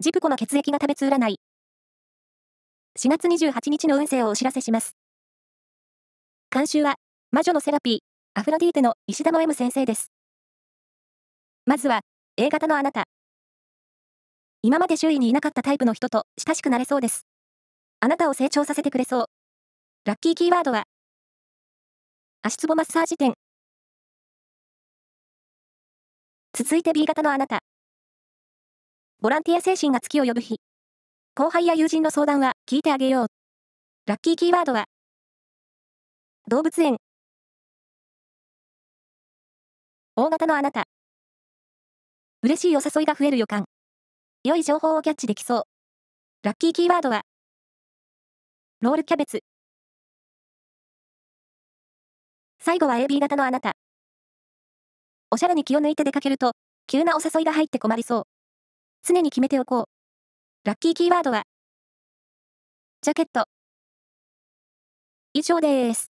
ジプコの血液が食べつ占い。4月28日の運勢をお知らせします。監修は、魔女のセラピー、アフロディーテの石田も M 先生です。まずは、A 型のあなた。今まで周囲にいなかったタイプの人と親しくなれそうです。あなたを成長させてくれそう。ラッキーキーワードは、足つぼマッサージ店。続いて B 型のあなた。ボランティア精神が月を呼ぶ日。後輩や友人の相談は聞いてあげよう。ラッキーキーワードは、動物園。O 型のあなた。嬉しいお誘いが増える予感。良い情報をキャッチできそう。ラッキーキーワードは、ロールキャベツ。最後は AB 型のあなた。おしゃれに気を抜いて出かけると、急なお誘いが入って困りそう。常に決めておこう。ラッキーキーワードは、ジャケット。以上です。